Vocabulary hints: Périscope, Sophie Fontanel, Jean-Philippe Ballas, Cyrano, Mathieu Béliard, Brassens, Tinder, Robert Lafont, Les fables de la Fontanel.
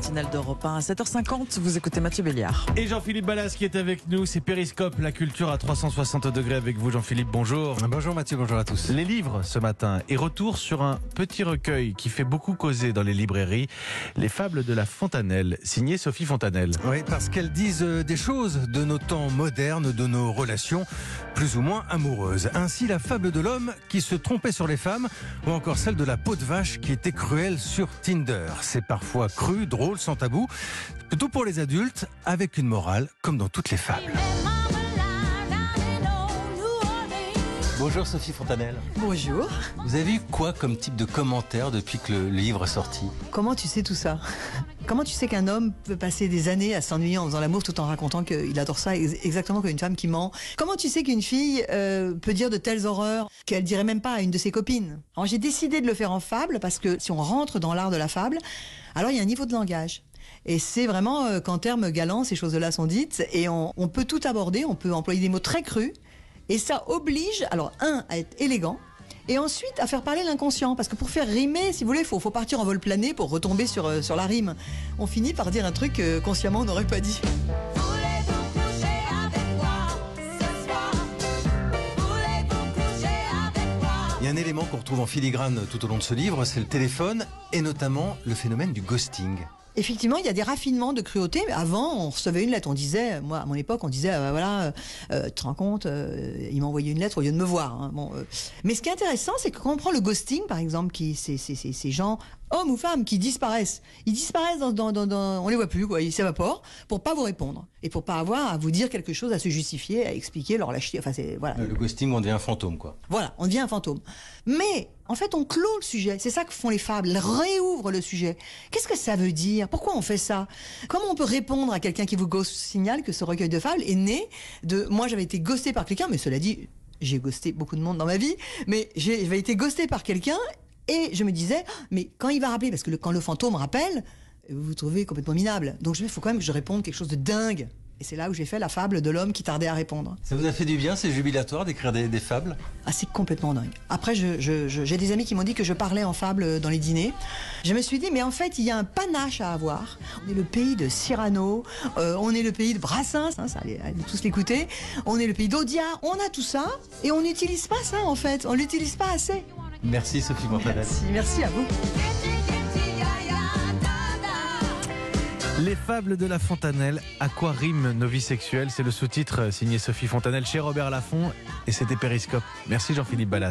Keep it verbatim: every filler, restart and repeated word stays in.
matinale d'Europe un à sept heures cinquante. Vous écoutez Mathieu Béliard. Et Jean-Philippe Ballas qui est avec nous. C'est Périscope, la culture à trois cent soixante degrés avec vous, Jean-Philippe. Bonjour. Bonjour Mathieu, bonjour à tous. Les livres ce matin et retour sur un petit recueil qui fait beaucoup causer dans les librairies, Les fables de la Fontanel, signé Sophie Fontanel. Oui, parce qu'elles disent des choses de nos temps modernes, de nos relations plus ou moins amoureuses. Ainsi, la fable de l'homme qui se trompait sur les femmes ou encore celle de la peau de vache qui était cruelle sur Tinder. C'est parfois cru, drôle, sans tabou, plutôt pour les adultes, avec une morale comme dans toutes les fables. Bonjour Sophie Fontanel. Bonjour. Vous avez eu quoi comme type de commentaire depuis que le livre est sorti? Comment tu sais tout ça? Comment tu sais qu'un homme peut passer des années à s'ennuyer en faisant l'amour tout en racontant qu'il adore ça exactement comme une femme qui ment? Comment tu sais qu'une fille euh, peut dire de telles horreurs qu'elle dirait même pas à une de ses copines? Alors j'ai décidé de le faire en fable parce que si on rentre dans l'art de la fable, alors il y a un niveau de langage. Et c'est vraiment euh, qu'en termes galants, ces choses-là sont dites et on, on peut tout aborder, on peut employer des mots très crus et ça oblige, alors un, à être élégant, et ensuite, à faire parler l'inconscient. Parce que pour faire rimer, si vous voulez, il faut, faut partir en vol plané pour retomber sur, sur la rime. On finit par dire un truc que consciemment on n'aurait pas dit. Il y a un élément qu'on retrouve en filigrane tout au long de ce livre, c'est le téléphone, et notamment le phénomène du ghosting. Effectivement, il y a des raffinements de cruauté. Avant, on recevait une lettre, on disait, moi à mon époque, on disait, euh, voilà, euh, tu te rends compte, euh, il m'a envoyé une lettre au lieu de me voir. Hein. Bon, euh. Mais ce qui est intéressant, c'est que quand on prend le ghosting, par exemple, qui, c'est, c'est, c'est, ces gens, hommes ou femmes, qui disparaissent, ils disparaissent, dans, dans, dans, dans, on les voit plus, quoi, ils s'évaporent pour pas vous répondre et pour pas avoir à vous dire quelque chose, à se justifier, à expliquer leur lâcheté. Enfin, c'est voilà. Le ghosting, on devient un fantôme, quoi. Voilà, on devient un fantôme. Mais en fait, on clôt le sujet. C'est ça que font les fables. Elles réouvrent le sujet. Qu'est-ce que ça veut dire? Pourquoi on fait ça? Comment on peut répondre à quelqu'un qui vous ghoste? Signale que ce recueil de fables est né de moi, j'avais été ghosté par quelqu'un, mais cela dit, j'ai ghosté beaucoup de monde dans ma vie, mais j'avais été ghosté par quelqu'un et je me disais, mais quand il va rappeler, parce que le, quand le fantôme rappelle, vous vous trouvez complètement minable. Donc il faut quand même que je réponde quelque chose de dingue. Et c'est là où j'ai fait la fable de l'homme qui tardait à répondre. Ça vous a fait du bien, c'est jubilatoire d'écrire des, des fables? Ah, c'est complètement dingue. Après, je, je, je, j'ai des amis qui m'ont dit que je parlais en fable dans les dîners. Je me suis dit, mais en fait, il y a un panache à avoir. On est le pays de Cyrano, euh, on est le pays de Brassens, hein, ça allez, allez tous l'écouter. On est le pays d'Audiard, on a tout ça. Et on n'utilise pas ça, en fait. On ne l'utilise pas assez. Merci, Sophie Fontanel. Merci, merci à vous. Les fables de la Fontanel, à quoi rime nos vies sexuelles? C'est le sous-titre signé Sophie Fontanel chez Robert Lafont et c'était Périscope. Merci Jean-Philippe Ballas.